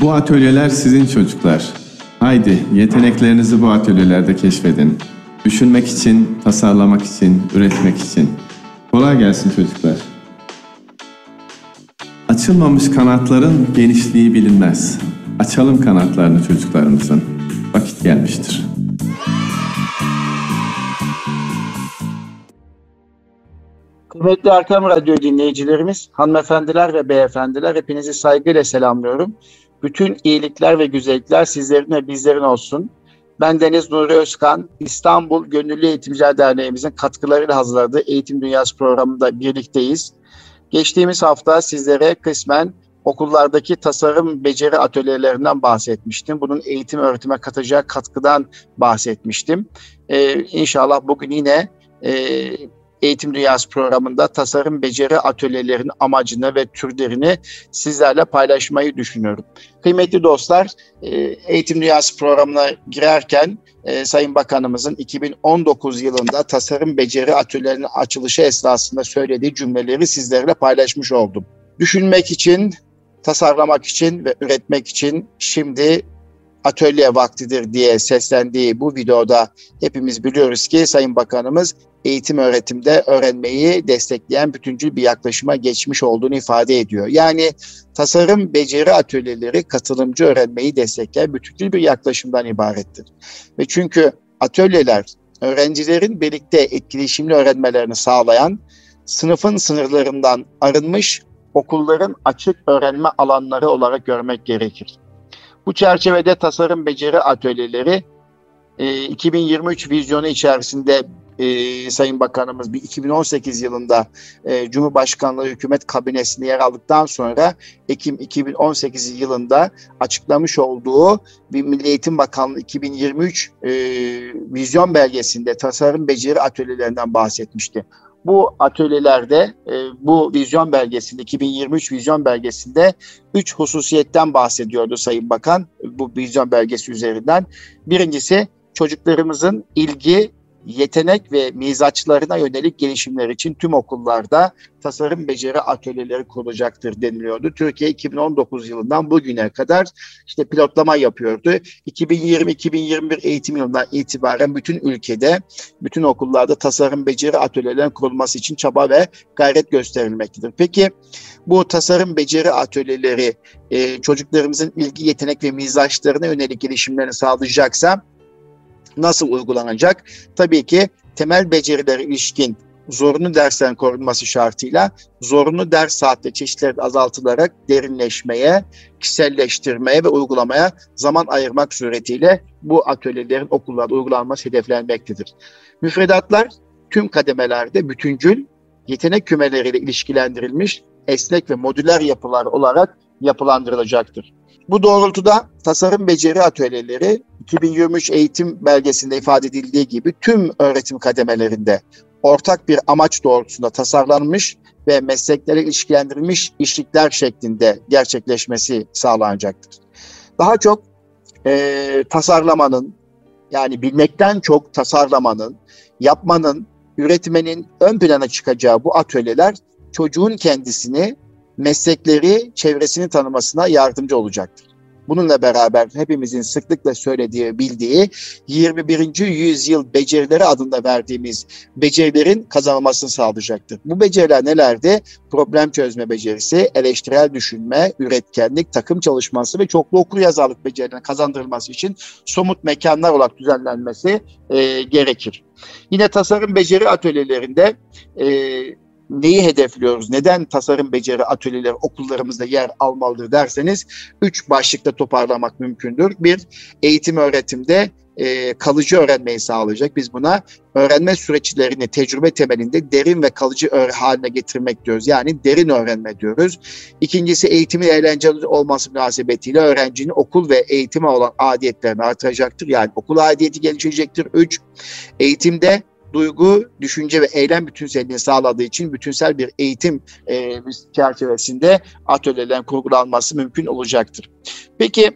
Bu atölyeler sizin çocuklar. Haydi yeteneklerinizi bu atölyelerde keşfedin. Düşünmek için, tasarlamak için, üretmek için. Kolay gelsin çocuklar. Açılmamış kanatların genişliği bilinmez. Açalım kanatlarını çocuklarımızın. Vakit gelmiştir. Kıymetli Erkam Radyo dinleyicilerimiz, hanımefendiler ve beyefendiler, hepinizi saygıyla selamlıyorum. Bütün iyilikler ve güzellikler sizlerin ve bizlerin olsun. Ben Deniz Nuri Özkan, İstanbul Gönüllü Eğitimciler Derneğimizin katkılarıyla hazırladığı Eğitim Rüyası Programı'nda birlikteyiz. Geçtiğimiz hafta sizlere kısmen okullardaki tasarım beceri atölyelerinden bahsetmiştim. Bunun eğitim öğretime katacağı katkıdan bahsetmiştim. İnşallah bugün yine Eğitim Dünyası Programı'nda tasarım beceri atölyelerinin amacını ve türlerini sizlerle paylaşmayı düşünüyorum. Kıymetli dostlar, Eğitim Dünyası Programı'na girerken Sayın Bakanımızın 2019 yılında tasarım beceri atölyelerinin açılışı esnasında söylediği cümleleri sizlerle paylaşmış oldum. Düşünmek için, tasarlamak için ve üretmek için şimdi atölye vaktidir diye seslendiği bu videoda hepimiz biliyoruz ki Sayın Bakanımız eğitim öğretimde öğrenmeyi destekleyen bütüncül bir yaklaşıma geçmiş olduğunu ifade ediyor. Yani tasarım beceri atölyeleri katılımcı öğrenmeyi destekleyen bütüncül bir yaklaşımdan ibarettir. Ve çünkü atölyeler öğrencilerin birlikte etkileşimli öğrenmelerini sağlayan, sınıfın sınırlarından arınmış okulların açık öğrenme alanları olarak görmek gerekir. Bu çerçevede tasarım beceri atölyeleri 2023 vizyonu içerisinde Sayın Bakanımız 2018 yılında Cumhurbaşkanlığı Hükümet Kabinesi'nde yer aldıktan sonra Ekim 2018 yılında açıklamış olduğu Milli Eğitim Bakanlığı 2023 vizyon belgesinde tasarım beceri atölyelerinden bahsetmişti. Bu atölyelerde, bu vizyon belgesinde, 2023 vizyon belgesinde 3 hususiyetten bahsediyordu Sayın Bakan bu vizyon belgesi üzerinden. Birincisi, çocuklarımızın ilgi, yetenek ve mizaçlarına yönelik gelişimler için tüm okullarda tasarım beceri atölyeleri kurulacaktır deniliyordu. Türkiye 2019 yılından bugüne kadar işte pilotlama yapıyordu. 2020-2021 eğitim yılından itibaren bütün ülkede, bütün okullarda tasarım beceri atölyelerinin kurulması için çaba ve gayret gösterilmektedir. Peki bu tasarım beceri atölyeleri çocuklarımızın ilgi, yetenek ve mizaçlarına yönelik gelişimlerini sağlayacaksa nasıl uygulanacak? Tabii ki temel becerilere ilişkin zorunlu derslerin korunması şartıyla zorunlu ders saatleri çeşitleri azaltılarak derinleşmeye, kişiselleştirmeye ve uygulamaya zaman ayırmak suretiyle bu atölyelerin okullarda uygulanması hedeflenmektedir. Müfredatlar tüm kademelerde bütüncül, yetenek kümeleriyle ilişkilendirilmiş, esnek ve modüler yapılar olarak yapılandırılacaktır. Bu doğrultuda tasarım beceri atölyeleri 2023 eğitim belgesinde ifade edildiği gibi tüm öğretim kademelerinde ortak bir amaç doğrultusunda tasarlanmış ve mesleklere ilişkilendirilmiş işlikler şeklinde gerçekleşmesi sağlanacaktır. Daha çok tasarlamanın, yani bilmekten çok tasarlamanın, yapmanın, üretmenin ön plana çıkacağı bu atölyeler çocuğun kendisini, meslekleri, çevresini tanımasına yardımcı olacaktır. Bununla beraber hepimizin sıklıkla söylediği, bildiği 21. yüzyıl becerileri adında verdiğimiz becerilerin kazanılmasını sağlayacaktır. Bu beceriler nelerdi? Problem çözme becerisi, eleştirel düşünme, üretkenlik, takım çalışması ve çoklu okuryazarlık becerilerinin kazandırılması için somut mekanlar olarak düzenlenmesi gerekir. Yine tasarım beceri atölyelerinde neyi hedefliyoruz? Neden tasarım beceri atölyeleri okullarımızda yer almalıdır derseniz 3 başlıkta toparlamak mümkündür. Bir, eğitim öğretimde kalıcı öğrenmeyi sağlayacak. Biz buna öğrenme süreçlerini tecrübe temelinde derin ve kalıcı haline getirmek diyoruz. Yani derin öğrenme diyoruz. İkincisi, eğitimin eğlenceli olması münasebetiyle öğrencinin okul ve eğitime olan adiyetlerini artıracaktır. Yani okul adiyeti gelişecektir. 3, eğitimde duygu, düşünce ve eylem bütünselliğini sağladığı için bütünsel bir eğitim çerçevesinde atölyelerin kurgulanması mümkün olacaktır. Peki,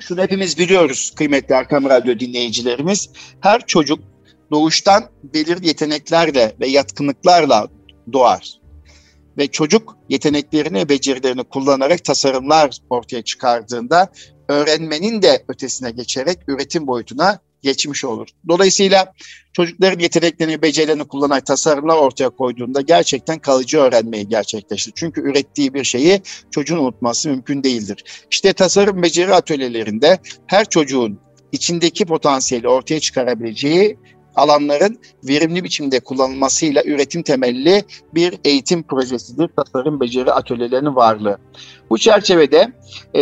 şunu hepimiz biliyoruz kıymetli Erkam Radyo dinleyicilerimiz. Her çocuk doğuştan belirli yeteneklerle ve yatkınlıklarla doğar. ve çocuk yeteneklerini ve becerilerini kullanarak tasarımlar ortaya çıkardığında öğrenmenin de ötesine geçerek üretim boyutuna geçmiş olur. Dolayısıyla çocukların yeteneklerini, becerilerini kullanan tasarımlar ortaya koyduğunda gerçekten kalıcı öğrenmeyi gerçekleştirir. Çünkü ürettiği bir şeyi çocuğun unutması mümkün değildir. İşte tasarım beceri atölyelerinde her çocuğun içindeki potansiyeli ortaya çıkarabileceği alanların verimli biçimde kullanılmasıyla üretim temelli bir eğitim projesidir tasarım beceri atölyelerinin varlığı. Bu çerçevede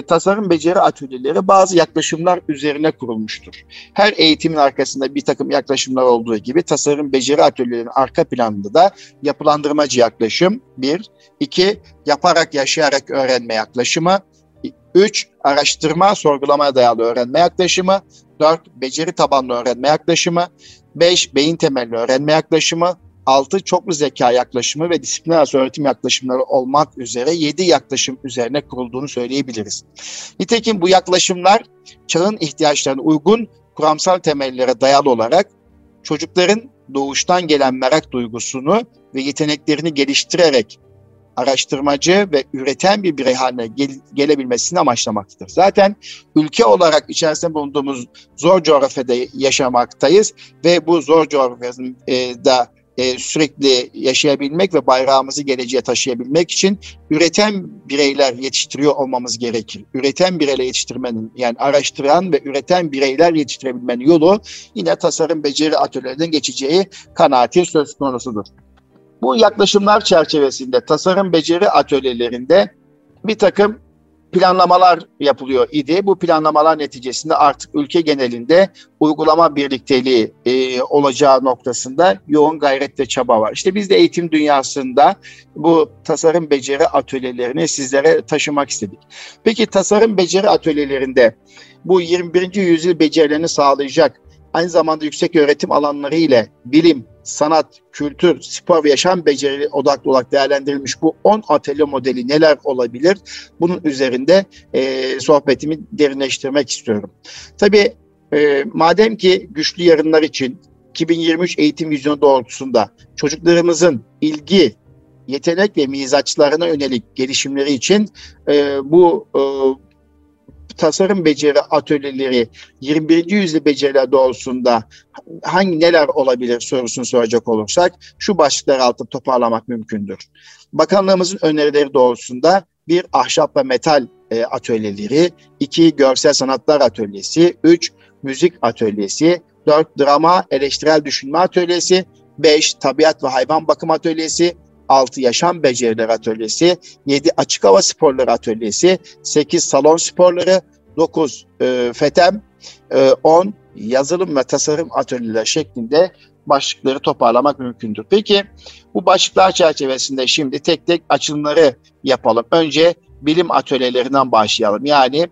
tasarım beceri atölyeleri bazı yaklaşımlar üzerine kurulmuştur. Her eğitimin arkasında bir takım yaklaşımlar olduğu gibi tasarım beceri atölyelerinin arka planında da yapılandırmacı yaklaşım 1, 2 yaparak yaşayarak öğrenme yaklaşımı, 3. Araştırma, sorgulamaya dayalı öğrenme yaklaşımı. 4. Beceri tabanlı öğrenme yaklaşımı. 5. Beyin temelli öğrenme yaklaşımı. 6. Çoklu zeka yaklaşımı ve disiplin arası öğretim yaklaşımları olmak üzere 7 yaklaşım üzerine kurulduğunu söyleyebiliriz. Nitekim bu yaklaşımlar çağın ihtiyaçlarına uygun kuramsal temellere dayalı olarak çocukların doğuştan gelen merak duygusunu ve yeteneklerini geliştirerek araştırmacı ve üreten bir birey haline gelebilmesini amaçlamaktadır. Zaten ülke olarak içerisinde bulunduğumuz zor coğrafyada yaşamaktayız ve bu zor coğrafyada sürekli yaşayabilmek ve bayrağımızı geleceğe taşıyabilmek için üreten bireyler yetiştiriyor olmamız gerekir. Üreten bireyler yetiştirmenin, yani araştıran ve üreten bireyler yetiştirebilmenin yolu yine tasarım beceri atölyelerinden geçeceği kanaati söz konusudur. Bu yaklaşımlar çerçevesinde tasarım beceri atölyelerinde bir takım planlamalar yapılıyor idi. Bu planlamalar neticesinde artık ülke genelinde uygulama birlikteliği olacağı noktasında yoğun gayret ve çaba var. İşte biz de eğitim dünyasında bu tasarım beceri atölyelerini sizlere taşımak istedik. Peki tasarım beceri atölyelerinde bu 21. yüzyıl becerilerini sağlayacak, aynı zamanda yüksek öğretim alanları ile bilim, sanat, kültür, spor ve yaşam beceri odaklı olarak değerlendirilmiş bu 10 atölye modeli neler olabilir? Bunun üzerinde sohbetimi derinleştirmek istiyorum. Tabii madem ki güçlü yarınlar için 2023 eğitim vizyonu doğrultusunda çocuklarımızın ilgi, yetenek ve mizaçlarına yönelik gelişimleri için bu tasarım beceri atölyeleri 21. yüzyıl beceriler doğrultusunda neler olabilir sorusunu soracak olursak şu başlıklar altında toparlamak mümkündür. Bakanlığımızın önerileri doğrultusunda bir ahşap ve metal atölyeleri, 2 görsel sanatlar atölyesi, 3 müzik atölyesi, 4 drama eleştirel düşünme atölyesi, 5 tabiat ve hayvan bakım atölyesi, 6 yaşam becerileri atölyesi, 7 açık hava sporları atölyesi, 8 salon sporları, 9 FETEM, 10 yazılım ve tasarım atölyeleri şeklinde başlıkları toparlamak mümkündür. Peki bu başlıklar çerçevesinde şimdi tek tek açılımları yapalım. Önce bilim atölyelerinden başlayalım. Yani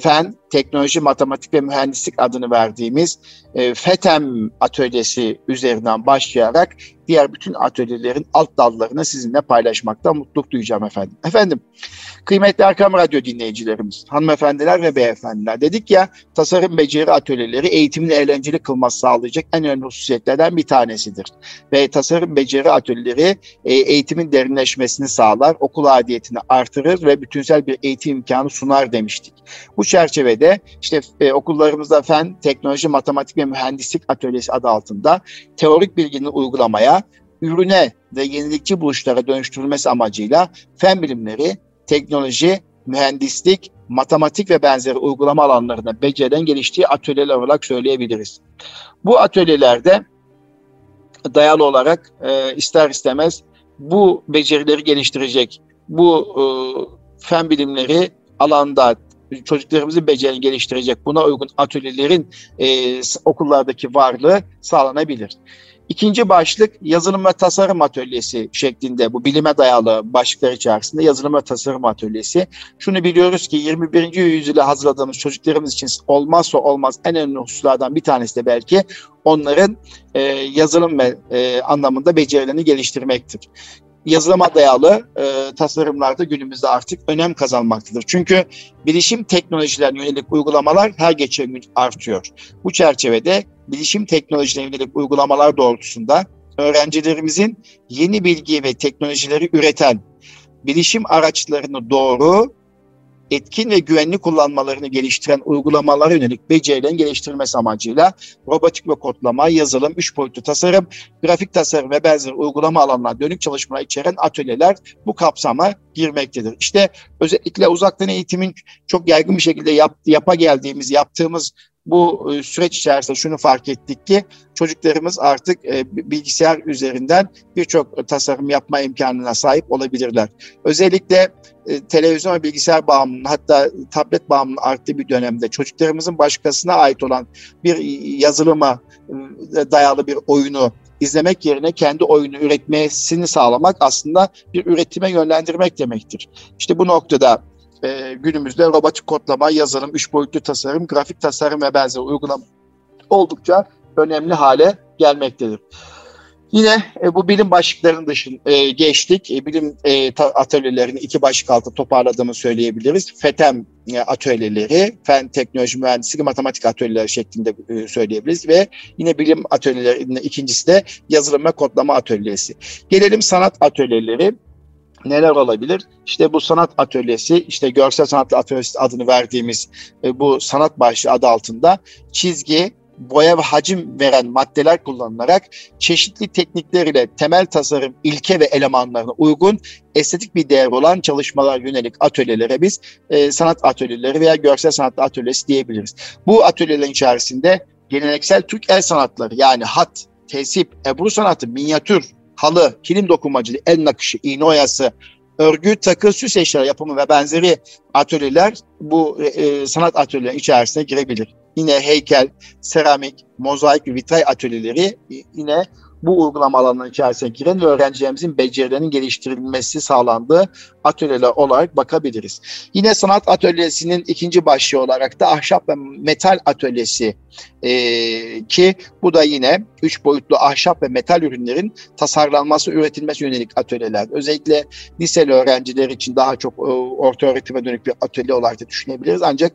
fen, teknoloji, matematik ve mühendislik adını verdiğimiz FETEM atölyesi üzerinden başlayarak diğer bütün atölyelerin alt dallarını sizinle paylaşmaktan mutluluk duyacağım efendim. Efendim, kıymetli Erkam Radyo dinleyicilerimiz, hanımefendiler ve beyefendiler, dedik ya tasarım beceri atölyeleri eğitimin eğlenceli kılması sağlayacak en önemli hususiyetlerden bir tanesidir. Ve tasarım beceri atölyeleri eğitimin derinleşmesini sağlar, okul adiyetini artırır ve bütünsel bir eğitim imkanı sunar demiştik. Bu çerçevede işte okullarımızda fen, teknoloji, matematik ve mühendislik atölyesi adı altında teorik bilginin uygulamaya, ürüne ve yenilikçi buluşlara dönüştürülmesi amacıyla fen bilimleri, teknoloji, mühendislik, matematik ve benzeri uygulama alanlarında beceriden geliştiği atölyeler olarak söyleyebiliriz. Bu atölyelerde dayalı olarak ister istemez bu becerileri geliştirecek, bu fen bilimleri alanda çocuklarımızın becerilerini geliştirecek, buna uygun atölyelerin okullardaki varlığı sağlanabilir. İkinci başlık yazılım ve tasarım atölyesi şeklinde, bu bilime dayalı başlıklar içerisinde yazılım ve tasarım atölyesi. Şunu biliyoruz ki 21. yüzyıla hazırladığımız çocuklarımız için olmazsa olmaz en önemli hususlardan bir tanesi de belki onların yazılım ve anlamında becerilerini geliştirmektir. Yazılıma dayalı tasarımlarda günümüzde artık önem kazanmaktadır. Çünkü bilişim teknolojilerine yönelik uygulamalar her geçen gün artıyor. Bu çerçevede bilişim teknolojilerine yönelik uygulamalar doğrultusunda öğrencilerimizin yeni bilgi ve teknolojileri üreten bilişim araçlarını doğru, etkin ve güvenli kullanmalarını geliştiren uygulamalara yönelik becerilerin geliştirilmesi amacıyla robotik ve kodlama, yazılım, 3 boyutlu tasarım, grafik tasarım ve benzeri uygulama alanlarına dönük çalışmalar içeren atölyeler bu kapsama girmektedir. İşte özellikle uzaktan eğitimin çok yaygın bir şekilde yaptığımız bu süreç içerisinde şunu fark ettik ki çocuklarımız artık bilgisayar üzerinden birçok tasarım yapma imkanına sahip olabilirler. Özellikle televizyon ve bilgisayar bağımlılığının, hatta tablet bağımlılığının arttığı bir dönemde çocuklarımızın başkasına ait olan bir yazılıma dayalı bir oyunu izlemek yerine kendi oyunu üretmesini sağlamak aslında bir üretime yönlendirmek demektir. İşte bu noktada günümüzde robotik kodlama, yazılım, 3 boyutlu tasarım, grafik tasarım ve benzeri uygulama oldukça önemli hale gelmektedir. Yine bu bilim başlıklarının dışında geçtik. Bilim atölyelerini iki başlık altında toparladığımı söyleyebiliriz. FETEM atölyeleri, Fen, Teknoloji, Mühendislik, Matematik atölyeleri şeklinde söyleyebiliriz ve yine bilim atölyelerinin ikincisi de yazılım ve kodlama atölyesi. Gelelim sanat atölyeleri. Neler olabilir? İşte bu sanat atölyesi, işte görsel sanatlı atölyesi adını verdiğimiz bu sanat başlığı adı altında çizgi, boya ve hacim veren maddeler kullanılarak çeşitli teknikler ile temel tasarım ilke ve elemanlarına uygun estetik bir değer olan çalışmalar yönelik atölyelere biz sanat atölyeleri veya görsel sanatlı atölyesi diyebiliriz. Bu atölyelerin içerisinde geleneksel Türk el sanatları yani hat, tesip, ebru sanatı, minyatür, halı, kilim dokunmacılığı, el nakışı, iğne oyası, örgü, takı, süs eşya yapımı ve benzeri atölyeler bu sanat atölyelerinin içerisine girebilir. Yine heykel, seramik, mozaik ve vitray atölyeleri yine bu uygulama alanlarının içerisine giren ve öğrencilerimizin becerilerinin geliştirilmesi sağlandığı atölyeler olarak bakabiliriz. Yine sanat atölyesinin ikinci başlığı olarak da ahşap ve metal atölyesi ki bu da yine 3 boyutlu ahşap ve metal ürünlerin tasarlanması, üretilmesi yönelik atölyeler. Özellikle liseli öğrenciler için daha çok orta öğretime dönük bir atölye olarak da düşünebiliriz. Ancak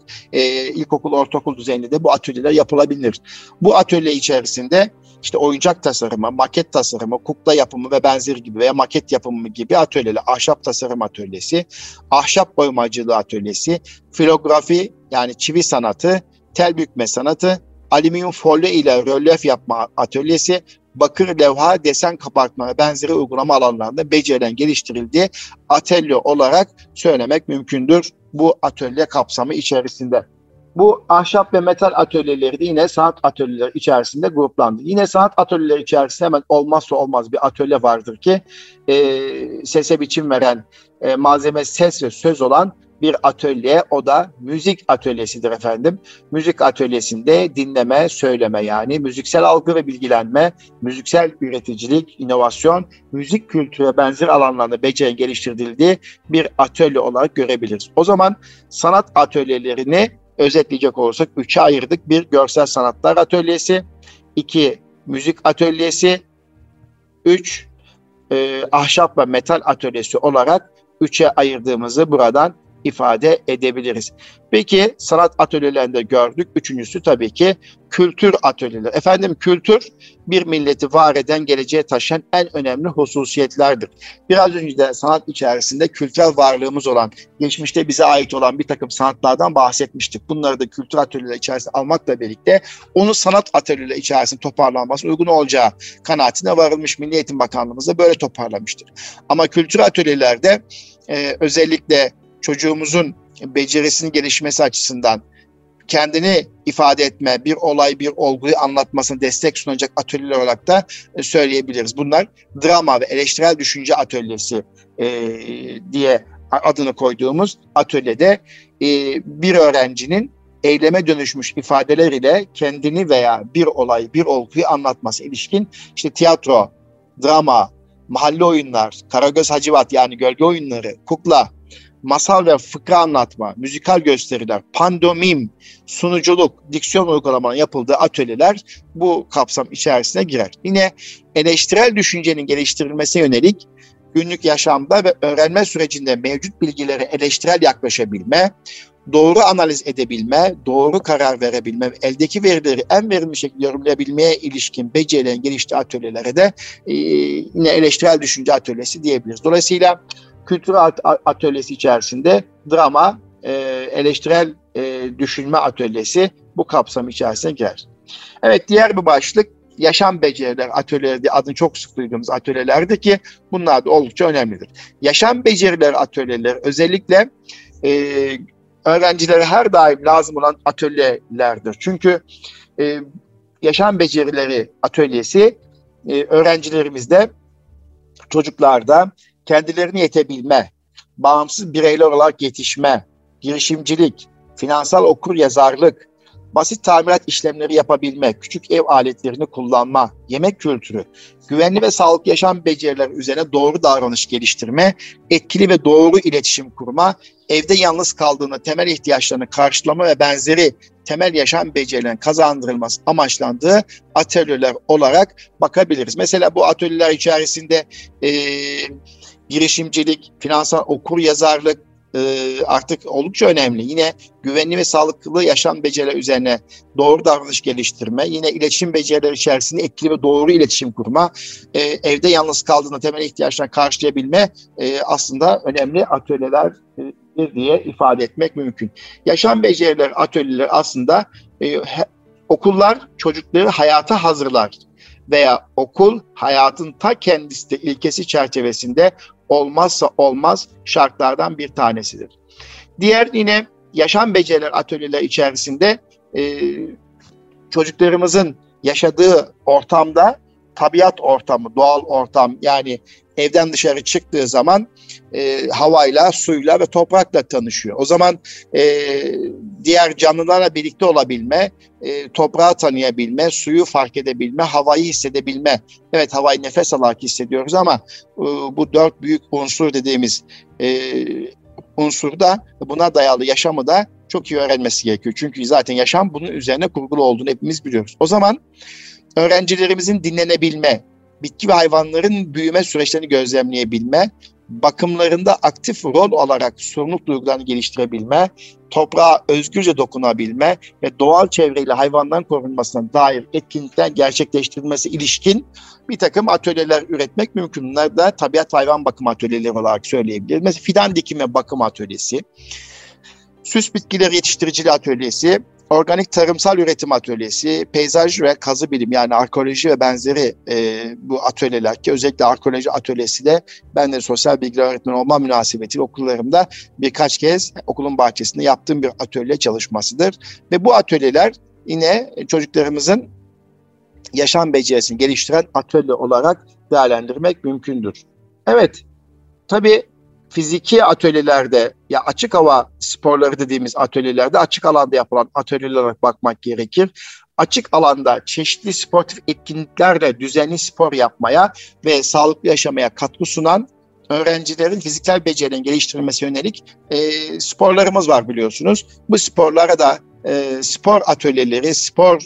ilkokul, ortaokul düzeyinde de bu atölyeler yapılabilir. Bu atölye içerisinde İşte oyuncak tasarımı, maket tasarımı, kukla yapımı ve benzeri gibi veya maket yapımı gibi atölyeler, ahşap tasarım atölyesi, ahşap boyamacılığı atölyesi, filografi yani çivi sanatı, tel bükme sanatı, alüminyum folyo ile rölyef yapma atölyesi, bakır levha, desen kabartma ve benzeri uygulama alanlarında becerilerin geliştirildiği atölye olarak söylemek mümkündür bu atölye kapsamı içerisinde. Bu ahşap ve metal atölyeleri de yine sanat atölyeleri içerisinde gruplandı. Yine sanat atölyeleri içerisinde hemen olmazsa olmaz bir atölye vardır ki sese biçim veren, malzeme ses ve söz olan bir atölye, o da müzik atölyesidir efendim. Müzik atölyesinde dinleme, söyleme yani müziksel algı ve bilgilenme, müziksel üreticilik, inovasyon, müzik kültürü ve benzeri alanlarda beceri geliştirildiği bir atölye olarak görebiliriz. O zaman sanat atölyelerini özetleyecek olursak 3'e ayırdık. 1. Görsel sanatlar atölyesi. 2. Müzik atölyesi. 3. Ahşap ve metal atölyesi olarak 3'e ayırdığımızı buradan ifade edebiliriz. Peki sanat atölyelerinde gördük. 3.'sü tabii ki kültür atölyeleri. Efendim kültür bir milleti var eden, geleceğe taşıyan en önemli hususiyetlerdir. Biraz önce de sanat içerisinde kültürel varlığımız olan, geçmişte bize ait olan bir takım sanatlardan bahsetmiştik. Bunları da kültür atölyeleri içerisinde almakla birlikte onu sanat atölyeleri içerisinde toparlanması uygun olacağı kanaatine varılmış. Milli Eğitim Bakanlığımız da böyle toparlamıştır. Ama kültür atölyelerde özellikle çocuğumuzun becerisinin gelişmesi açısından kendini ifade etme, bir olay, bir olguyu anlatmasına destek sunacak atölyeler olarak da söyleyebiliriz. Bunlar drama ve eleştirel düşünce atölyesi diye adını koyduğumuz atölyede bir öğrencinin eyleme dönüşmüş ifadeler ile kendini veya bir olay, bir olguyu anlatması ilişkin işte tiyatro, drama, mahalle oyunlar, Karagöz Hacivat yani gölge oyunları, kukla, masal ve fıkra anlatma, müzikal gösteriler, pandomim, sunuculuk, diksiyon uygulamalarının yapıldığı atölyeler bu kapsam içerisine girer. Yine eleştirel düşüncenin geliştirilmesine yönelik günlük yaşamda ve öğrenme sürecinde mevcut bilgilere eleştirel yaklaşabilme, doğru analiz edebilme, doğru karar verebilme, eldeki verileri en verimli şekilde yorumlayabilmeye ilişkin becerilerin geliştiği atölyelere de yine eleştirel düşünce atölyesi diyebiliriz. Dolayısıyla kültür atölyesi içerisinde drama, eleştirel düşünme atölyesi bu kapsam içerisine girer. Evet, diğer bir başlık yaşam beceriler atölyeleri diye adını çok sık duyduğumuz atölyelerde ki bunlar da oldukça önemlidir. Yaşam beceriler atölyeleri özellikle öğrencilere her daim lazım olan atölyelerdir. Çünkü yaşam becerileri atölyesi öğrencilerimizde, çocuklarda kendilerini yetebilme, bağımsız bireyler olarak yetişme, girişimcilik, finansal okuryazarlık, basit tamirat işlemleri yapabilme, küçük ev aletlerini kullanma, yemek kültürü, güvenli ve sağlıklı yaşam becerileri üzerine doğru davranış geliştirme, etkili ve doğru iletişim kurma, evde yalnız kaldığında temel ihtiyaçlarını karşılama ve benzeri temel yaşam becerilerinin kazandırılması amaçlandığı atölyeler olarak bakabiliriz. Mesela bu atölyeler içerisinde girişimcilik, finansal okuryazarlık, artık oldukça önemli. Yine güvenli ve sağlıklı yaşam becerileri üzerine doğru davranış geliştirme, yine iletişim becerileri içerisinde etkili ve doğru iletişim kurma, evde yalnız kaldığında temel ihtiyaçlarını karşılayabilme aslında önemli atölyeler diye ifade etmek mümkün. Yaşam becerileri atölyeleri aslında okullar çocukları hayata hazırlar veya okul hayatın ta kendisi de ilkesi çerçevesinde olmazsa olmaz şartlardan bir tanesidir. Diğer yine yaşam beceriler atölyeleri içerisinde çocuklarımızın yaşadığı ortamda tabiat ortamı, doğal ortam, yani evden dışarı çıktığı zaman havayla, suyla ve toprakla tanışıyor. O zaman diğer canlılarla birlikte olabilme, toprağı tanıyabilme, suyu fark edebilme, havayı hissedebilme. Evet, havayı nefes alarak hissediyoruz ama bu dört büyük unsur dediğimiz unsurda buna dayalı yaşamı da çok iyi öğrenmesi gerekiyor. Çünkü zaten yaşam bunun üzerine kurgulu olduğunu hepimiz biliyoruz. O zaman öğrencilerimizin dinlenebilme, bitki ve hayvanların büyüme süreçlerini gözlemleyebilme, bakımlarında aktif rol alarak sorumluluk duygularını geliştirebilme, toprağa özgürce dokunabilme ve doğal çevreyle hayvanların korunmasına dair etkinlikler gerçekleştirilmesi ilişkin bir takım atölyeler üretmek mümkün. Bunlar da tabiat hayvan bakım atölyeleri olarak söyleyebiliriz. Mesela fidan dikimi bakım atölyesi, süs bitkileri yetiştiriciliği atölyesi, organik tarımsal üretim atölyesi, peyzaj ve kazı bilim, yani arkeoloji ve benzeri bu atölyeler ki özellikle arkeoloji atölyesi de ben de sosyal bilgiler öğretmeni olma münasebetiyle okullarımda birkaç kez okulun bahçesinde yaptığım bir atölye çalışmasıdır. Ve bu atölyeler yine çocuklarımızın yaşam becerisini geliştiren atölye olarak değerlendirmek mümkündür. Evet, tabii fiziki atölyelerde, ya açık hava sporları dediğimiz atölyelerde açık alanda yapılan atölyeler olarak bakmak gerekir. Açık alanda çeşitli sportif etkinliklerle düzenli spor yapmaya ve sağlıklı yaşamaya katkı sunan öğrencilerin fiziksel becerilerin geliştirilmesi yönelik sporlarımız var biliyorsunuz. Bu sporlara da spor atölyeleri, spor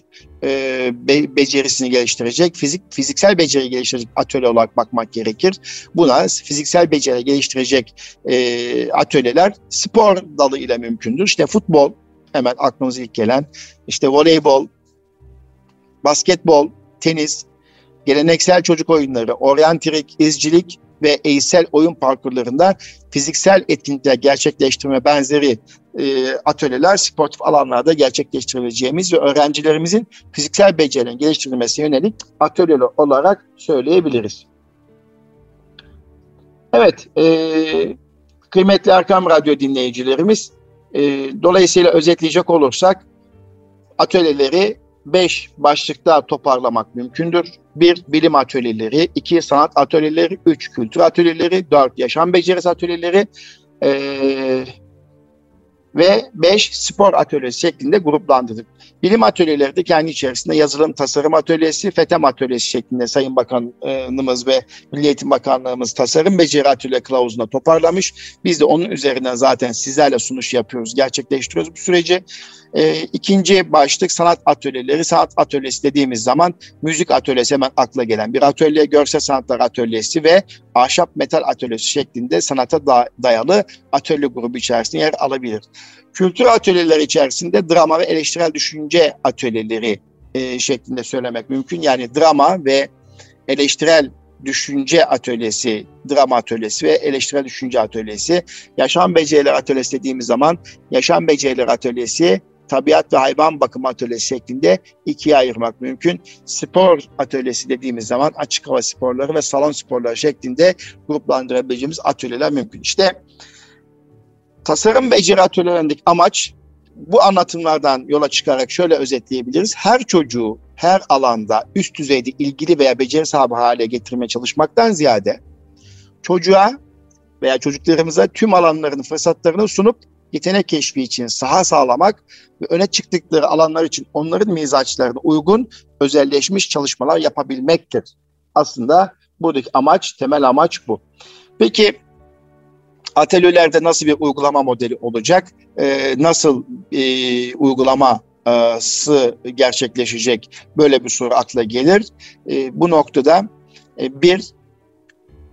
becerisini geliştirecek, fiziksel beceri geliştirecek atölye olarak bakmak gerekir. Buna fiziksel beceri geliştirecek atölyeler spor dalı ile mümkündür. İşte futbol, hemen aklımıza ilk gelen, işte voleybol, basketbol, tenis, geleneksel çocuk oyunları, oryantilik, izcilik ve eğitsel oyun parkurlarında fiziksel etkinlikler gerçekleştirme benzeri atölyeler sportif alanlarda gerçekleştirebileceğimiz ve öğrencilerimizin fiziksel becerilerin geliştirilmesine yönelik atölyeler olarak söyleyebiliriz. Evet, kıymetli Erkam Radyo dinleyicilerimiz, dolayısıyla özetleyecek olursak atölyeleri 5 başlıkta toparlamak mümkündür. 1. Bilim atölyeleri, 2. Sanat atölyeleri, 3. Kültür atölyeleri, 4. Yaşam becerisi atölyeleri ve 5. Spor atölyesi şeklinde gruplandırdık. Bilim atölyeleri de kendi içerisinde yazılım, tasarım atölyesi, FETEM atölyesi şeklinde Sayın Bakanımız ve Milli Eğitim Bakanlığımız tasarım beceri atölye kılavuzuna toparlamış. Biz de onun üzerinden zaten sizlerle sunuş yapıyoruz, gerçekleştiriyoruz bu süreci. İkinci başlık sanat atölyeleri. Sanat atölyesi dediğimiz zaman müzik atölyesi hemen akla gelen bir atölye, görsel sanatlar atölyesi ve ahşap metal atölyesi şeklinde sanata dayalı atölye grubu içerisinde yer alabilir. Kültür atölyeleri içerisinde drama ve eleştirel düşünce atölyeleri şeklinde söylemek mümkün. Yani drama ve eleştirel düşünce atölyesi, drama atölyesi ve eleştirel düşünce atölyesi, yaşam becerileri atölyesi dediğimiz zaman yaşam becerileri atölyesi, tabiat ve hayvan bakımı atölyesi şeklinde ikiye ayırmak mümkün. Spor atölyesi dediğimiz zaman açık hava sporları ve salon sporları şeklinde gruplandırabileceğimiz atölyeler mümkün. İşte tasarım beceri atölyelerindeki amaç, bu anlatımlardan yola çıkarak şöyle özetleyebiliriz. Her çocuğu her alanda üst düzeyde ilgili veya beceri sahibi hale getirmeye çalışmaktan ziyade çocuğa veya çocuklarımıza tüm alanlarını, fırsatlarını sunup yetenek keşfi için saha sağlamak ve öne çıktıkları alanlar için onların mizaçlarına uygun özelleşmiş çalışmalar yapabilmektir. Aslında buradaki amaç, temel amaç bu. Peki atölyelerde nasıl bir uygulama modeli olacak? Nasıl uygulaması gerçekleşecek? Böyle bir soru akla gelir. Bu noktada bir,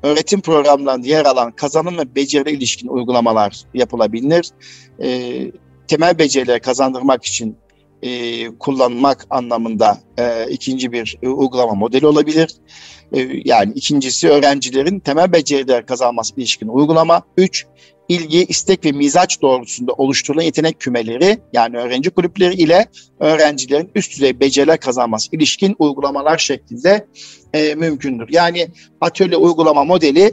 öğretim programlarında yer alan kazanım ve beceri ilişkin uygulamalar yapılabilir. Temel becerileri kazandırmak için kullanmak anlamında ikinci bir uygulama modeli olabilir. Yani ikincisi öğrencilerin temel beceriler kazanması ilişkin uygulama. 3. İlgi, istek ve mizaç doğrultusunda oluşturulan yetenek kümeleri, yani öğrenci kulüpleri ile öğrencilerin üst düzey beceriler kazanması ilişkin uygulamalar şeklinde mümkündür. Yani atölye uygulama modeli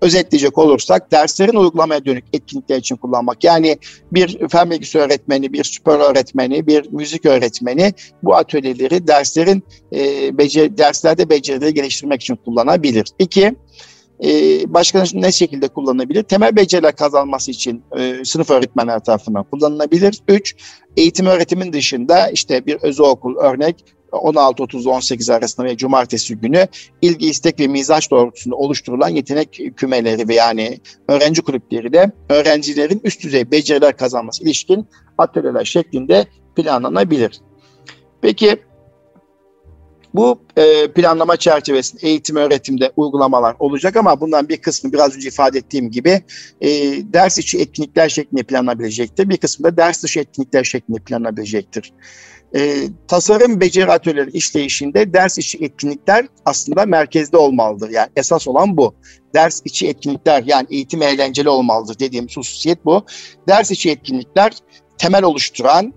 özetleyecek olursak derslerin uygulamaya dönük etkinlikler için kullanmak. Yani bir fen bilgisi öğretmeni, bir spor öğretmeni, bir müzik öğretmeni bu atölyeleri derslerin derslerde becerileri geliştirmek için kullanabilir. 2. Başka ne şekilde kullanılabilir? Temel beceriler kazanması için sınıf öğretmenler tarafından kullanılabilir. 3. Eğitim öğretimin dışında işte bir özel okul, örnek 16:30-18 arasında ve cumartesi günü ilgi, istek ve mizaç doğrultusunda oluşturulan yetenek kümeleri ve yani öğrenci kulüpleri de öğrencilerin üst düzey beceriler kazanması ilişkin atölyeler şeklinde planlanabilir. Peki bu planlama çerçevesinde eğitim öğretimde uygulamalar olacak ama bundan bir kısmı biraz önce ifade ettiğim gibi ders içi etkinlikler şeklinde planlanabilecektir. Bir kısmı da ders dışı etkinlikler şeklinde planlanabilecektir. Tasarım beceri atölyeleri işleyişinde ders içi etkinlikler aslında merkezde olmalıdır. Yani esas olan bu. Ders içi etkinlikler, yani eğitim eğlenceli olmalıdır dediğimiz hususiyet bu. Ders içi etkinlikler temel oluşturan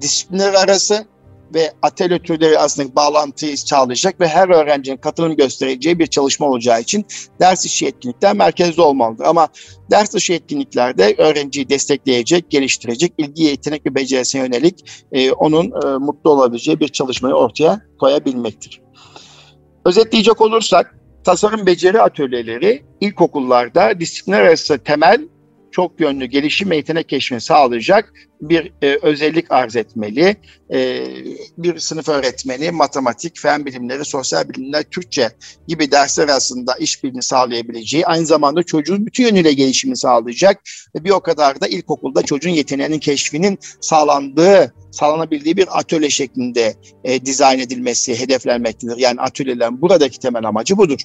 disiplinler arası ve atölye türleri arasındaki bağlantıyı sağlayacak ve her öğrencinin katılım göstereceği bir çalışma olacağı için ders içi etkinlikler merkezde olmalıdır. Ama ders dışı etkinliklerde öğrenciyi destekleyecek, geliştirecek, ilgi, yetenek ve becerisine yönelik onun mutlu olabileceği bir çalışmayı ortaya koyabilmektir. Özetleyecek olursak, tasarım beceri atölyeleri ilkokullarda disiplinler arası temel, çok yönlü gelişim ve yetenek keşfini sağlayacak bir özellik arz etmeli. Bir sınıf öğretmeni matematik, fen bilimleri, sosyal bilimler, Türkçe gibi dersler arasında işbirliğini sağlayabileceği, aynı zamanda çocuğun bütün yönüyle gelişimini sağlayacak ve bir o kadar da ilkokulda çocuğun yeteneğinin keşfinin sağlanabildiği bir atölye şeklinde dizayn edilmesi hedeflenmektedir. Yani atölyelerin buradaki temel amacı budur.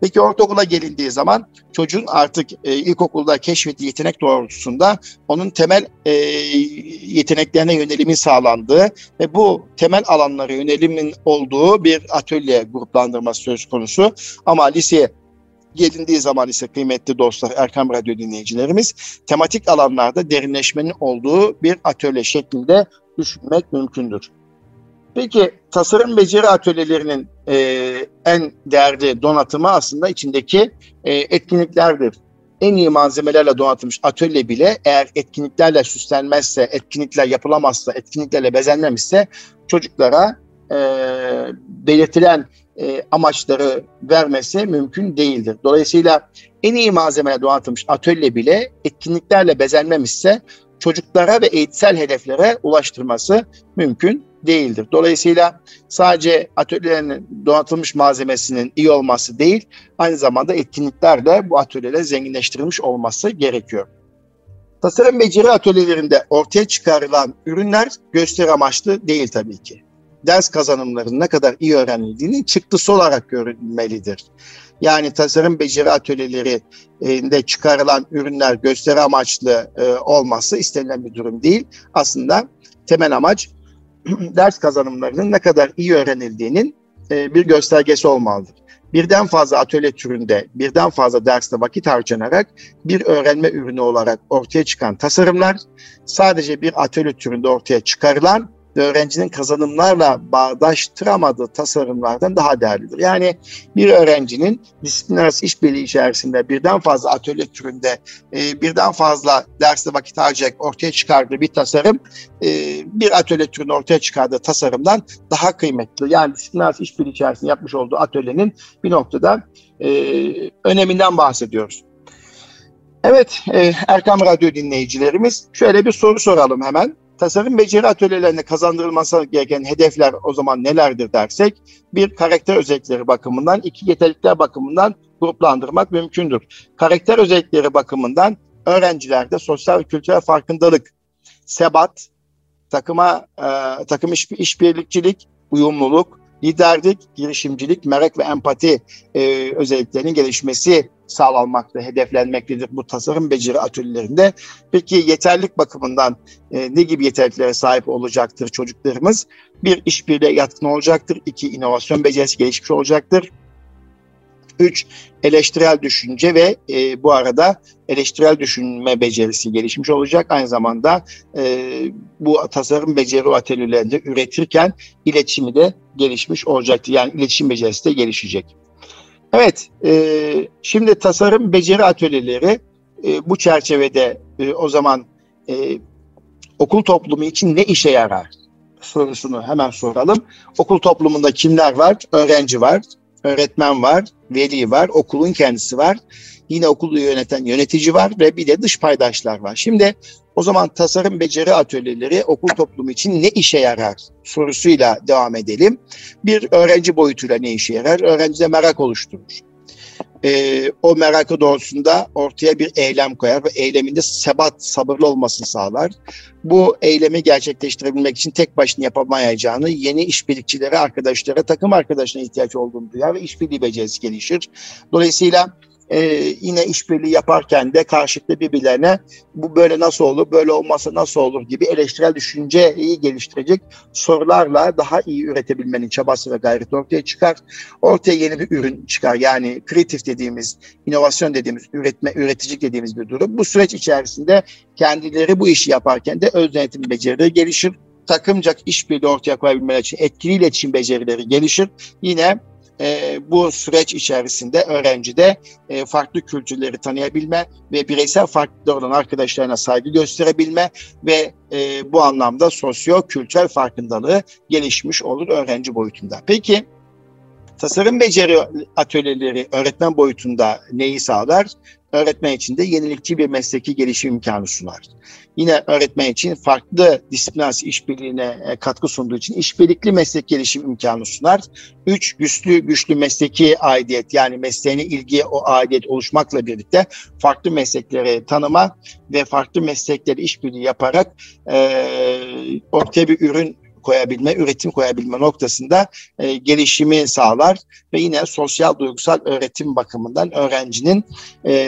Peki ortaokula gelindiği zaman çocuğun artık ilkokulda keşfettiği yetenek doğrultusunda onun temel yeteneklerine yönelimin sağlandığı ve bu temel alanlara yönelimin olduğu bir atölye gruplandırması söz konusu. Ama liseye gelindiği zaman ise kıymetli dostlar, Erkam Radyo dinleyicilerimiz, tematik alanlarda derinleşmenin olduğu bir atölye şeklinde düşünmek mümkündür. Peki tasarım beceri atölyelerinin en değerli donatımı aslında içindeki etkinliklerdir. En iyi malzemelerle donatılmış atölye bile eğer etkinliklerle süslenmezse, etkinlikler yapılamazsa, etkinliklerle bezenmemişse çocuklara belirtilen amaçları vermesi mümkün değildir. Dolayısıyla en iyi malzemelerle donatılmış atölye bile etkinliklerle bezenmemişse çocuklara ve eğitsel hedeflere ulaştırması mümkün değildir. Dolayısıyla sadece atölyelerin donatılmış malzemesinin iyi olması değil, aynı zamanda etkinlikler de bu atölyeler zenginleştirilmiş olması gerekiyor. Tasarım beceri atölyelerinde ortaya çıkarılan ürünler gösteri amaçlı değil tabii ki. Ders kazanımlarının ne kadar iyi öğrenildiğinin çıktısı olarak görülmelidir. yani tasarım beceri atölyelerinde çıkarılan ürünler gösteri amaçlı olması istenilen bir durum değil. Aslında temel amaç ders kazanımlarının ne kadar iyi öğrenildiğinin bir göstergesi olmalıdır. Birden fazla atölye türünde, birden fazla derste vakit harcanarak bir öğrenme ürünü olarak ortaya çıkan tasarımlar, sadece bir atölye türünde ortaya çıkarılan ve öğrencinin kazanımlarla bağdaştıramadığı tasarımlardan daha değerlidir. Yani bir öğrencinin disiplin arası işbirliği içerisinde birden fazla atölye türünde, birden fazla derste vakit harcayacak ortaya çıkardığı bir tasarım, bir atölye türünde ortaya çıkardığı tasarımdan daha kıymetli. Yani disiplin arası işbirliği içerisinde yapmış olduğu atölyenin bir noktada öneminden bahsediyoruz. Evet, Erkam Radyo dinleyicilerimiz, şöyle bir soru soralım hemen. Tasarım beceri atölyelerine kazandırılması gereken hedefler o zaman nelerdir dersek, bir, karakter özellikleri bakımından, iki, yetenekler bakımından gruplandırmak mümkündür. Karakter özellikleri bakımından öğrencilerde sosyal ve kültürel farkındalık, sebat, takım işbirlikçilik, uyumluluk, liderlik, girişimcilik, merak ve empati özelliklerinin gelişmesi sağlanmakta, hedeflenmektedir bu tasarım beceri atölyelerinde. Peki yeterlilik bakımından ne gibi yeterliliklere sahip olacaktır çocuklarımız? Bir, işbirliğe yatkın olacaktır. İki, inovasyon becerisi gelişmiş olacaktır. Üç, eleştirel düşünce ve bu arada eleştirel düşünme becerisi gelişmiş olacak. Aynı zamanda bu tasarım beceri atölyelerinde üretirken iletişimi de gelişmiş olacaktır. Yani iletişim becerisi de gelişecek. Evet, şimdi tasarım beceri atölyeleri bu çerçevede o zaman okul toplumu için ne işe yarar sorusunu hemen soralım. Okul toplumunda kimler var? Öğrenci var, öğretmen var, veli var, okulun kendisi var. Yine okulu yöneten yönetici var ve bir de dış paydaşlar var. Şimdi o zaman tasarım beceri atölyeleri okul toplumu için ne işe yarar sorusuyla devam edelim. Bir, öğrenci boyutuyla ne işe yarar? Öğrencide merak oluşturur. O merakı doğrultusunda ortaya bir eylem koyar ve eyleminde sebat, sabırlı olmasını sağlar. Bu eylemi gerçekleştirebilmek için tek başına yapamayacağını, yeni işbirlikçilere, arkadaşlara, takım arkadaşlarına ihtiyaç olduğunu duyar ve işbirliği becerisi gelişir. Dolayısıyla yine işbirliği yaparken de karşılıklı birbirlerine bu böyle nasıl olur, böyle olmasa nasıl olur gibi eleştirel düşünceyi geliştirecek sorularla daha iyi üretebilmenin çabası ve gayreti ortaya çıkar. Ortaya yeni bir ürün çıkar. Yani kreatif dediğimiz, inovasyon dediğimiz, üreticilik dediğimiz bir durum. Bu süreç içerisinde kendileri bu işi yaparken de öz denetim becerileri gelişir. Takımcak işbirliği ortaya koyabilmeleri için etkili iletişim becerileri gelişir. Yine bu süreç içerisinde öğrencide farklı kültürleri tanıyabilme ve bireysel farklılıkları olan arkadaşlarına saygı gösterebilme ve bu anlamda sosyo-kültürel farkındalığı gelişmiş olur öğrenci boyutunda. Peki tasarım beceri atölyeleri öğretmen boyutunda neyi sağlar? Öğretmen için de yenilikçi bir mesleki gelişim imkanı sunar. Yine öğretmen için farklı disiplinler işbirliğine katkı sunduğu için işbirlikli meslek gelişim imkanı sunar. Üç, güçlü mesleki aidiyet, yani mesleğine ilgi, o aidiyet oluşmakla birlikte farklı meslekleri tanıma ve farklı meslekleri işbirliği yaparak ortaya bir ürün koyabilme, üretim koyabilme noktasında gelişimi sağlar ve yine sosyal duygusal öğretim bakımından öğrencinin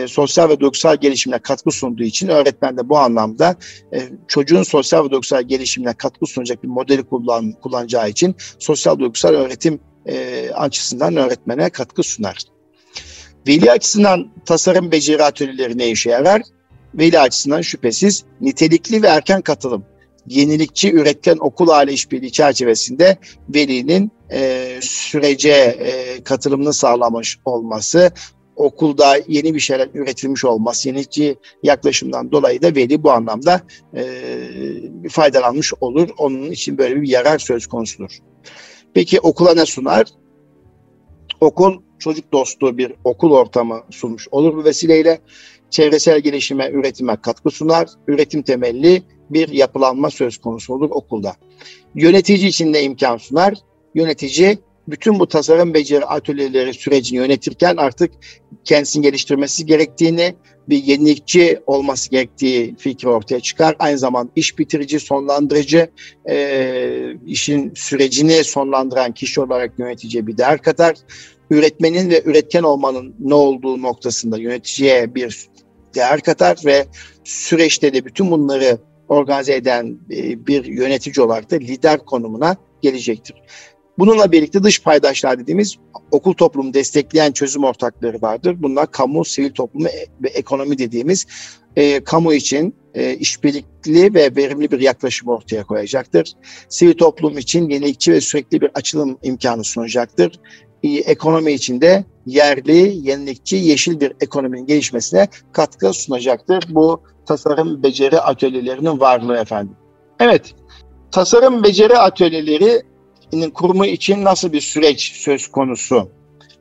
sosyal ve duygusal gelişimine katkı sunduğu için öğretmen de bu anlamda çocuğun sosyal ve duygusal gelişimine katkı sunacak bir modeli kullanacağı için sosyal duygusal öğretim açısından öğretmene katkı sunar. Veli açısından tasarım beceri atölyeleri ne işe yarar? Veli açısından şüphesiz nitelikli ve erken katılım, yenilikçi, üretken okul-aile işbirliği çerçevesinde velinin sürece katılımını sağlamış olması, okulda yeni bir şeyler üretilmiş olması, yenilikçi yaklaşımdan dolayı da veli bu anlamda faydalanmış olur. Onun için böyle bir yarar söz konusudur. Peki okula ne sunar? Okul, çocuk dostu bir okul ortamı sunmuş olur bu vesileyle. Çevresel gelişime, üretime katkı sunar. Üretim temelli bir yapılanma söz konusu olur okulda. Yönetici için de imkan sunar. Yönetici bütün bu tasarım beceri atölyeleri sürecini yönetirken artık kendisini geliştirmesi gerektiğini, bir yenilikçi olması gerektiği fikri ortaya çıkar. Aynı zamanda iş bitirici, sonlandırıcı, işin sürecini sonlandıran kişi olarak yöneticiye bir değer katar. üretmenin ve üretken olmanın ne olduğu noktasında yöneticiye bir değer katar ve süreçte de bütün bunları organize eden bir yönetici olarak da lider konumuna gelecektir. Bununla birlikte dış paydaşlar dediğimiz okul toplumu destekleyen çözüm ortakları vardır. Bunlar kamu, sivil toplumu ve ekonomi dediğimiz kamu için işbirlikli ve verimli bir yaklaşım ortaya koyacaktır. Sivil toplum için yenilikçi ve sürekli bir açılım imkanı sunacaktır. Ekonomi için de yerli, yenilikçi, yeşil bir ekonominin gelişmesine katkı sunacaktır. Bu tasarım beceri atölyelerinin varlığı efendim. Evet, tasarım beceri atölyelerinin kurumu için nasıl bir süreç söz konusu?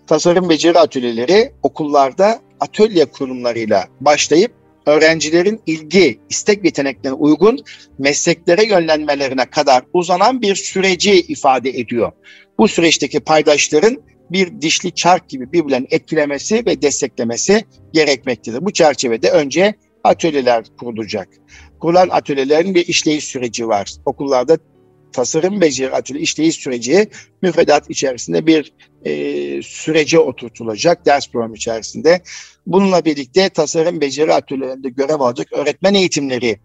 Tasarım beceri atölyeleri okullarda atölye kurumlarıyla başlayıp öğrencilerin ilgi, istek yeteneklerine uygun mesleklere yönlenmelerine kadar uzanan bir süreci ifade ediyor. Bu süreçteki paydaşların bir dişli çark gibi birbirlerini etkilemesi ve desteklemesi gerekmektedir. Bu çerçevede önce atölyeler kurulacak. Kurulan atölyelerin bir işleyiş süreci var. Okullarda tasarım beceri atölye işleyiş süreci müfredat içerisinde bir sürece oturtulacak ders programı içerisinde. Bununla birlikte tasarım beceri atölyelerinde görev alacak öğretmen eğitimleri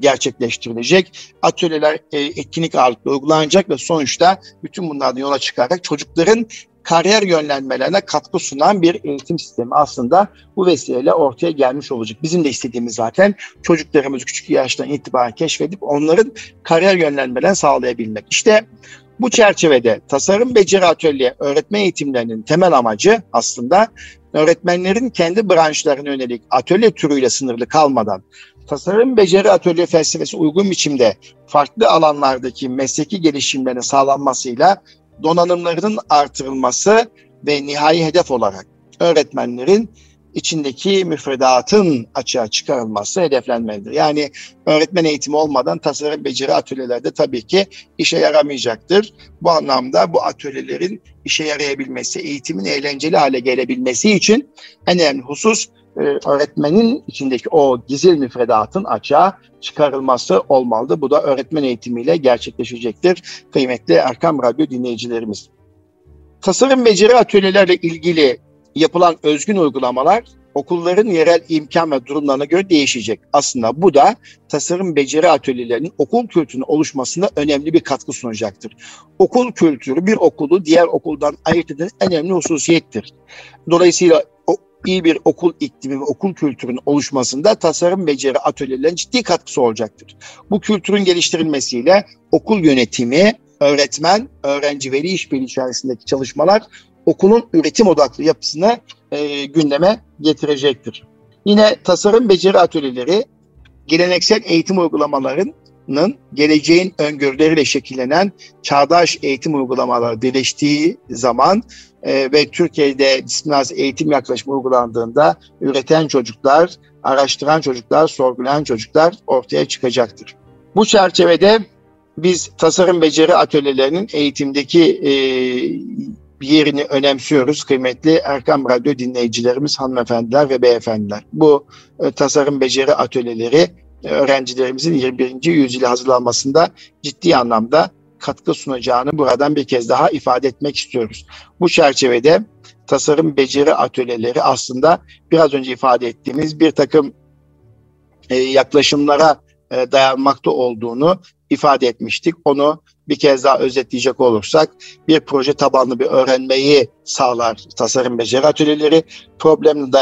gerçekleştirilecek. Atölyeler etkinlik ağırlıklı uygulanacak ve sonuçta bütün bunlardan yola çıkarak çocukların kariyer yönlenmelerine katkı sunan bir eğitim sistemi aslında bu vesileyle ortaya gelmiş olacak. Bizim de istediğimiz zaten çocuklarımız küçük yaştan itibaren keşfedip onların kariyer yönlenmelerini sağlayabilmek. İşte bu çerçevede tasarım beceri atölye öğretmen eğitimlerinin temel amacı aslında öğretmenlerin kendi branşlarına yönelik atölye türüyle sınırlı kalmadan tasarım beceri atölye felsefesi uygun biçimde farklı alanlardaki mesleki gelişimlerin sağlanmasıyla donanımlarının artırılması ve nihai hedef olarak öğretmenlerin içindeki müfredatın açığa çıkarılması hedeflenmelidir. Yani öğretmen eğitimi olmadan tasarım beceri atölyelerde tabii ki işe yaramayacaktır. Bu anlamda bu atölyelerin işe yarayabilmesi, eğitimin eğlenceli hale gelebilmesi için en önemli husus öğretmenin içindeki o gizli müfredatın açığa çıkarılması olmalıdır. Bu da öğretmen eğitimiyle gerçekleşecektir kıymetli Erkam Radyo dinleyicilerimiz. Tasarım beceri atölyelerle ilgili yapılan özgün uygulamalar okulların yerel imkan ve durumlarına göre değişecek. Aslında bu da tasarım beceri atölyelerinin okul kültürünün oluşmasına önemli bir katkı sunacaktır. Okul kültürü bir okulu diğer okuldan ayırt eden önemli hususiyettir. Dolayısıyla iyi bir okul iklimi ve okul kültürünün oluşmasında tasarım beceri atölyelerinin ciddi katkısı olacaktır. Bu kültürün geliştirilmesiyle okul yönetimi, öğretmen, öğrenci veli işbirliği içerisindeki çalışmalar okulun üretim odaklı yapısını gündeme getirecektir. Yine tasarım beceri atölyeleri geleneksel eğitim uygulamalarının geleceğin öngörüleriyle şekillenen çağdaş eğitim uygulamaları birleştiği zaman ve Türkiye'de disiplinarist eğitim yaklaşımı uygulandığında üreten çocuklar, araştıran çocuklar, sorgulayan çocuklar ortaya çıkacaktır. Bu çerçevede biz tasarım beceri atölyelerinin eğitimdeki bir yerini önemsiyoruz kıymetli Erkam Radyo dinleyicilerimiz, hanımefendiler ve beyefendiler. Bu tasarım beceri atölyeleri öğrencilerimizin 21. yüzyıla hazırlanmasında ciddi anlamda katkı sunacağını buradan bir kez daha ifade etmek istiyoruz. Bu çerçevede tasarım beceri atölyeleri aslında biraz önce ifade ettiğimiz bir takım yaklaşımlara dayanmakta olduğunu ifade etmiştik. Onu bir kez daha özetleyecek olursak bir proje tabanlı bir öğrenmeyi sağlar tasarım beceri atölyeleri. Probleme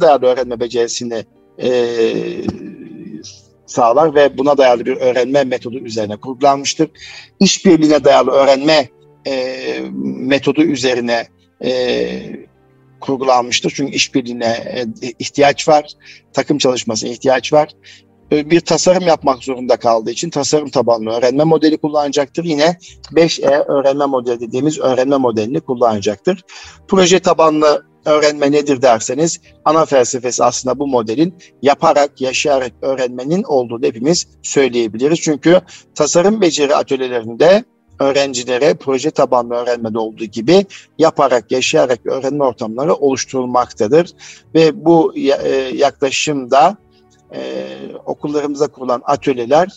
dayalı öğrenme becerisini sağlar ve buna dayalı bir öğrenme metodu üzerine kurgulanmıştır. İşbirliğine dayalı öğrenme metodu üzerine kurgulanmıştır. Çünkü işbirliğine ihtiyaç var, takım çalışmasına ihtiyaç var. Bir tasarım yapmak zorunda kaldığı için tasarım tabanlı öğrenme modeli kullanacaktır. Yine 5E öğrenme modeli dediğimiz öğrenme modelini kullanacaktır. Proje tabanlı öğrenme nedir derseniz ana felsefesi aslında bu modelin yaparak, yaşayarak öğrenmenin olduğunu hepimiz söyleyebiliriz. Çünkü tasarım beceri atölyelerinde öğrencilere proje tabanlı öğrenmede olduğu gibi yaparak, yaşayarak öğrenme ortamları oluşturulmaktadır. Ve bu yaklaşımda okullarımıza kurulan atölyeler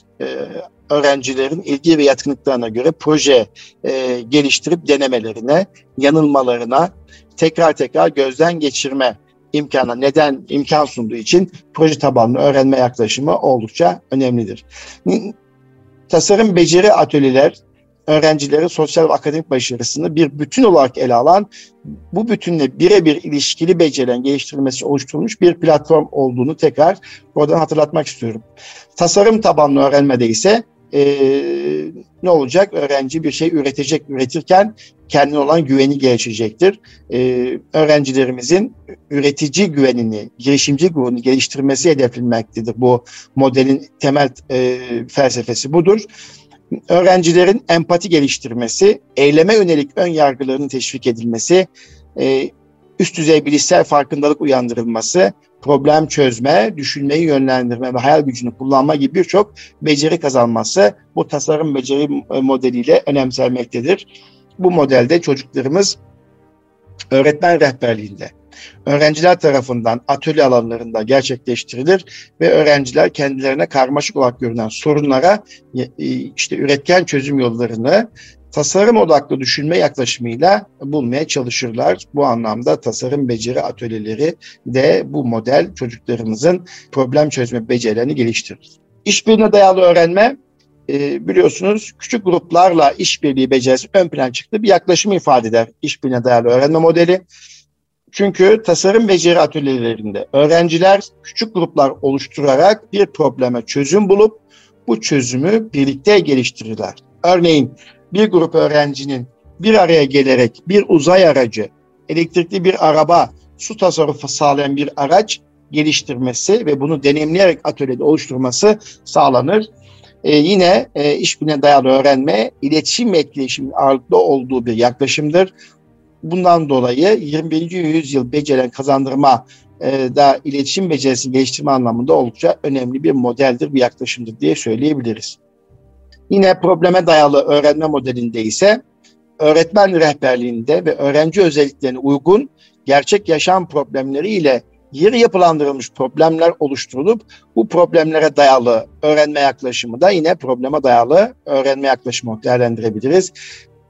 öğrencilerin ilgi ve yatkınlıklarına göre proje geliştirip denemelerine, yanılmalarına tekrar gözden geçirme imkana imkan sunduğu için proje tabanlı öğrenme yaklaşımı oldukça önemlidir. Tasarım beceri atölyeler öğrencilerin sosyal ve akademik başarısını bir bütün olarak ele alan, bu bütünle birebir ilişkili becerilerin geliştirilmesi oluşturulmuş bir platform olduğunu tekrar buradan hatırlatmak istiyorum. Tasarım tabanlı öğrenmede ise ne olacak? Öğrenci bir şey üretirken kendine olan güveni gelişecektir. Öğrencilerimizin üretici güvenini, girişimci güvenini geliştirmesi hedeflenmektedir. Bu modelin temel felsefesi budur. Öğrencilerin empati geliştirmesi, eyleme yönelik ön yargılarının teşvik edilmesi, üst düzey bilişsel farkındalık uyandırılması, problem çözme, düşünmeyi yönlendirme ve hayal gücünü kullanma gibi birçok beceri kazanması bu tasarım beceri modeliyle önemsenmektedir. Bu modelde çocuklarımız öğretmen rehberliğinde, öğrenciler tarafından atölye alanlarında gerçekleştirilir ve öğrenciler kendilerine karmaşık olarak görünen sorunlara üretken çözüm yollarını tasarım odaklı düşünme yaklaşımıyla bulmaya çalışırlar. Bu anlamda tasarım beceri atölyeleri de bu model çocuklarımızın problem çözme becerilerini geliştirir. İşbirliğine dayalı öğrenme, biliyorsunuz küçük gruplarla işbirliği becerisi ön plana çıktı bir yaklaşımı ifade eder işbirliğine dayalı öğrenme modeli. Çünkü tasarım beceri atölyelerinde öğrenciler küçük gruplar oluşturarak bir probleme çözüm bulup bu çözümü birlikte geliştirirler. Örneğin bir grup öğrencinin bir araya gelerek bir uzay aracı, elektrikli bir araba, su tasarrufu sağlayan bir araç geliştirmesi ve bunu deneyimleyerek atölyede oluşturması sağlanır. Yine işbirliğine dayalı öğrenme, iletişim ve etkileşimin ağırlıklı olduğu bir yaklaşımdır. Bundan dolayı 21. yüzyıl becerilerini kazandırma da iletişim becerisini geliştirme anlamında oldukça önemli bir modeldir, bir yaklaşımdır diye söyleyebiliriz. Yine probleme dayalı öğrenme modelinde ise öğretmen rehberliğinde ve öğrenci özelliklerine uygun gerçek yaşam problemleriyle yeri yapılandırılmış problemler oluşturulup bu problemlere dayalı öğrenme yaklaşımı da yine probleme dayalı öğrenme yaklaşımı değerlendirebiliriz.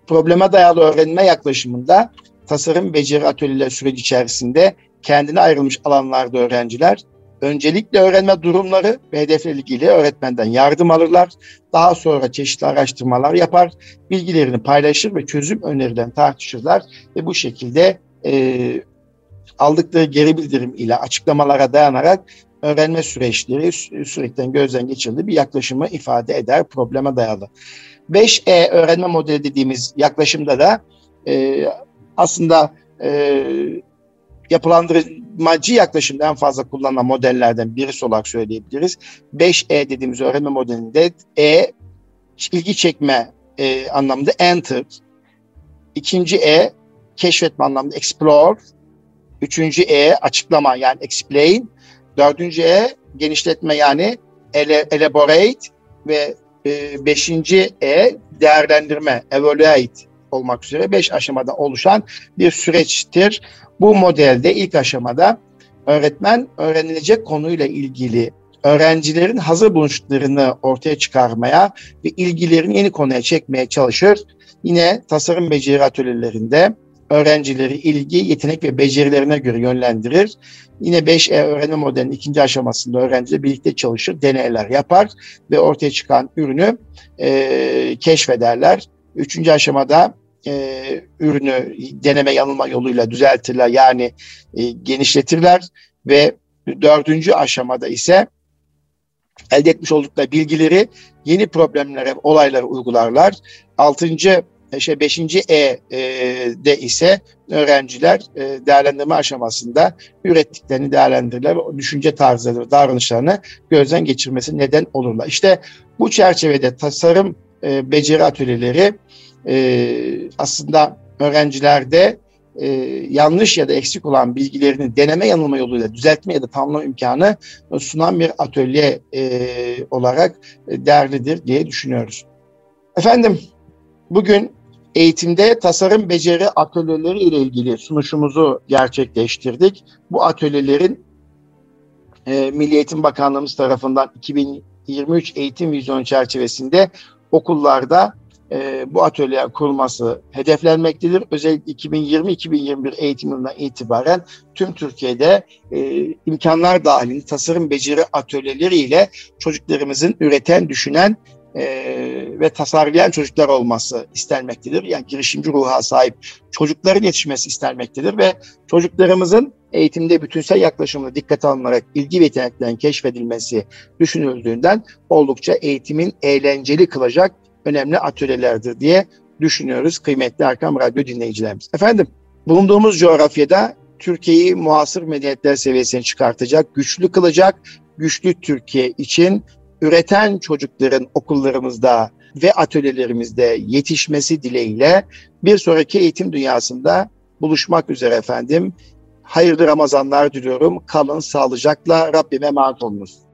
Probleme dayalı öğrenme yaklaşımında tasarım beceri atölyeler süreci içerisinde kendine ayrılmış alanlarda öğrenciler öncelikle öğrenme durumları ve hedefleri ilgili öğretmenden yardım alırlar. Daha sonra çeşitli araştırmalar yapar, bilgilerini paylaşır ve çözüm önerilerini tartışırlar ve bu şekilde aldıkları geri bildirim ile açıklamalara dayanarak öğrenme süreçleri sürekli gözden geçirildiği bir yaklaşımı ifade eder probleme dayalı. 5E öğrenme modeli dediğimiz yaklaşımda da aslında yapılandırmacı yaklaşımda en fazla kullanılan modellerden birisi olarak söyleyebiliriz. 5E dediğimiz öğrenme modelinde ilgi çekme anlamında enter, ikinci keşfetme anlamında explore, üçüncü açıklama yani explain, dördüncü genişletme yani elaborate ve beşinci değerlendirme, evaluate olmak üzere 5 aşamada oluşan bir süreçtir. Bu modelde ilk aşamada öğretmen öğrenilecek konuyla ilgili öğrencilerin hazır buluşlarını ortaya çıkarmaya ve ilgilerini yeni konuya çekmeye çalışır. Yine tasarım beceri atölyelerinde öğrencileri ilgi, yetenek ve becerilerine göre yönlendirir. Yine 5E öğrenme modelinin ikinci aşamasında öğrenciler birlikte çalışır, deneyler yapar ve ortaya çıkan ürünü keşfederler. Üçüncü aşamada ürünü deneme yanılma yoluyla düzeltirler yani genişletirler ve dördüncü aşamada ise elde etmiş oldukları bilgileri yeni problemlere, olaylara uygularlar. Beşinci de ise öğrenciler değerlendirme aşamasında ürettiklerini değerlendirirler ve düşünce tarzları, davranışlarını gözden geçirmesi neden olurlar. İşte bu çerçevede tasarım beceri atölyeleri aslında öğrencilerde yanlış ya da eksik olan bilgilerini deneme yanılma yoluyla düzeltme ya da tamamlama imkanı sunan bir atölye olarak değerlidir diye düşünüyoruz. Efendim, bugün eğitimde tasarım beceri atölyeleri ile ilgili sunuşumuzu gerçekleştirdik. Bu atölyelerin Milli Eğitim Bakanlığımız tarafından 2023 eğitim vizyonu çerçevesinde okullarda bu atölyeler kurulması hedeflenmektedir. Özellikle 2020-2021 eğitim yılından itibaren tüm Türkiye'de imkanlar dahilinde tasarım beceri atölyeleri ile çocuklarımızın üreten, düşünen ve tasarlayan çocuklar olması istenmektedir. Yani girişimci ruha sahip çocukların yetişmesi istenmektedir ve çocuklarımızın eğitimde bütünsel yaklaşımla dikkate alınarak ilgi ve yeteneklerin keşfedilmesi düşünüldüğünden oldukça eğitimin eğlenceli kılacak önemli atölyelerdir diye düşünüyoruz kıymetli Erkam Radyo dinleyicilerimiz. Efendim, bulunduğumuz coğrafyada Türkiye'yi muhasır medeniyetler seviyesine çıkartacak, güçlü kılacak, güçlü Türkiye için üreten çocukların okullarımızda ve atölyelerimizde yetişmesi dileğiyle bir sonraki eğitim dünyasında buluşmak üzere efendim. Hayırlı Ramazanlar diliyorum. Kalın sağlıcakla, Rabbime emanet olunuz.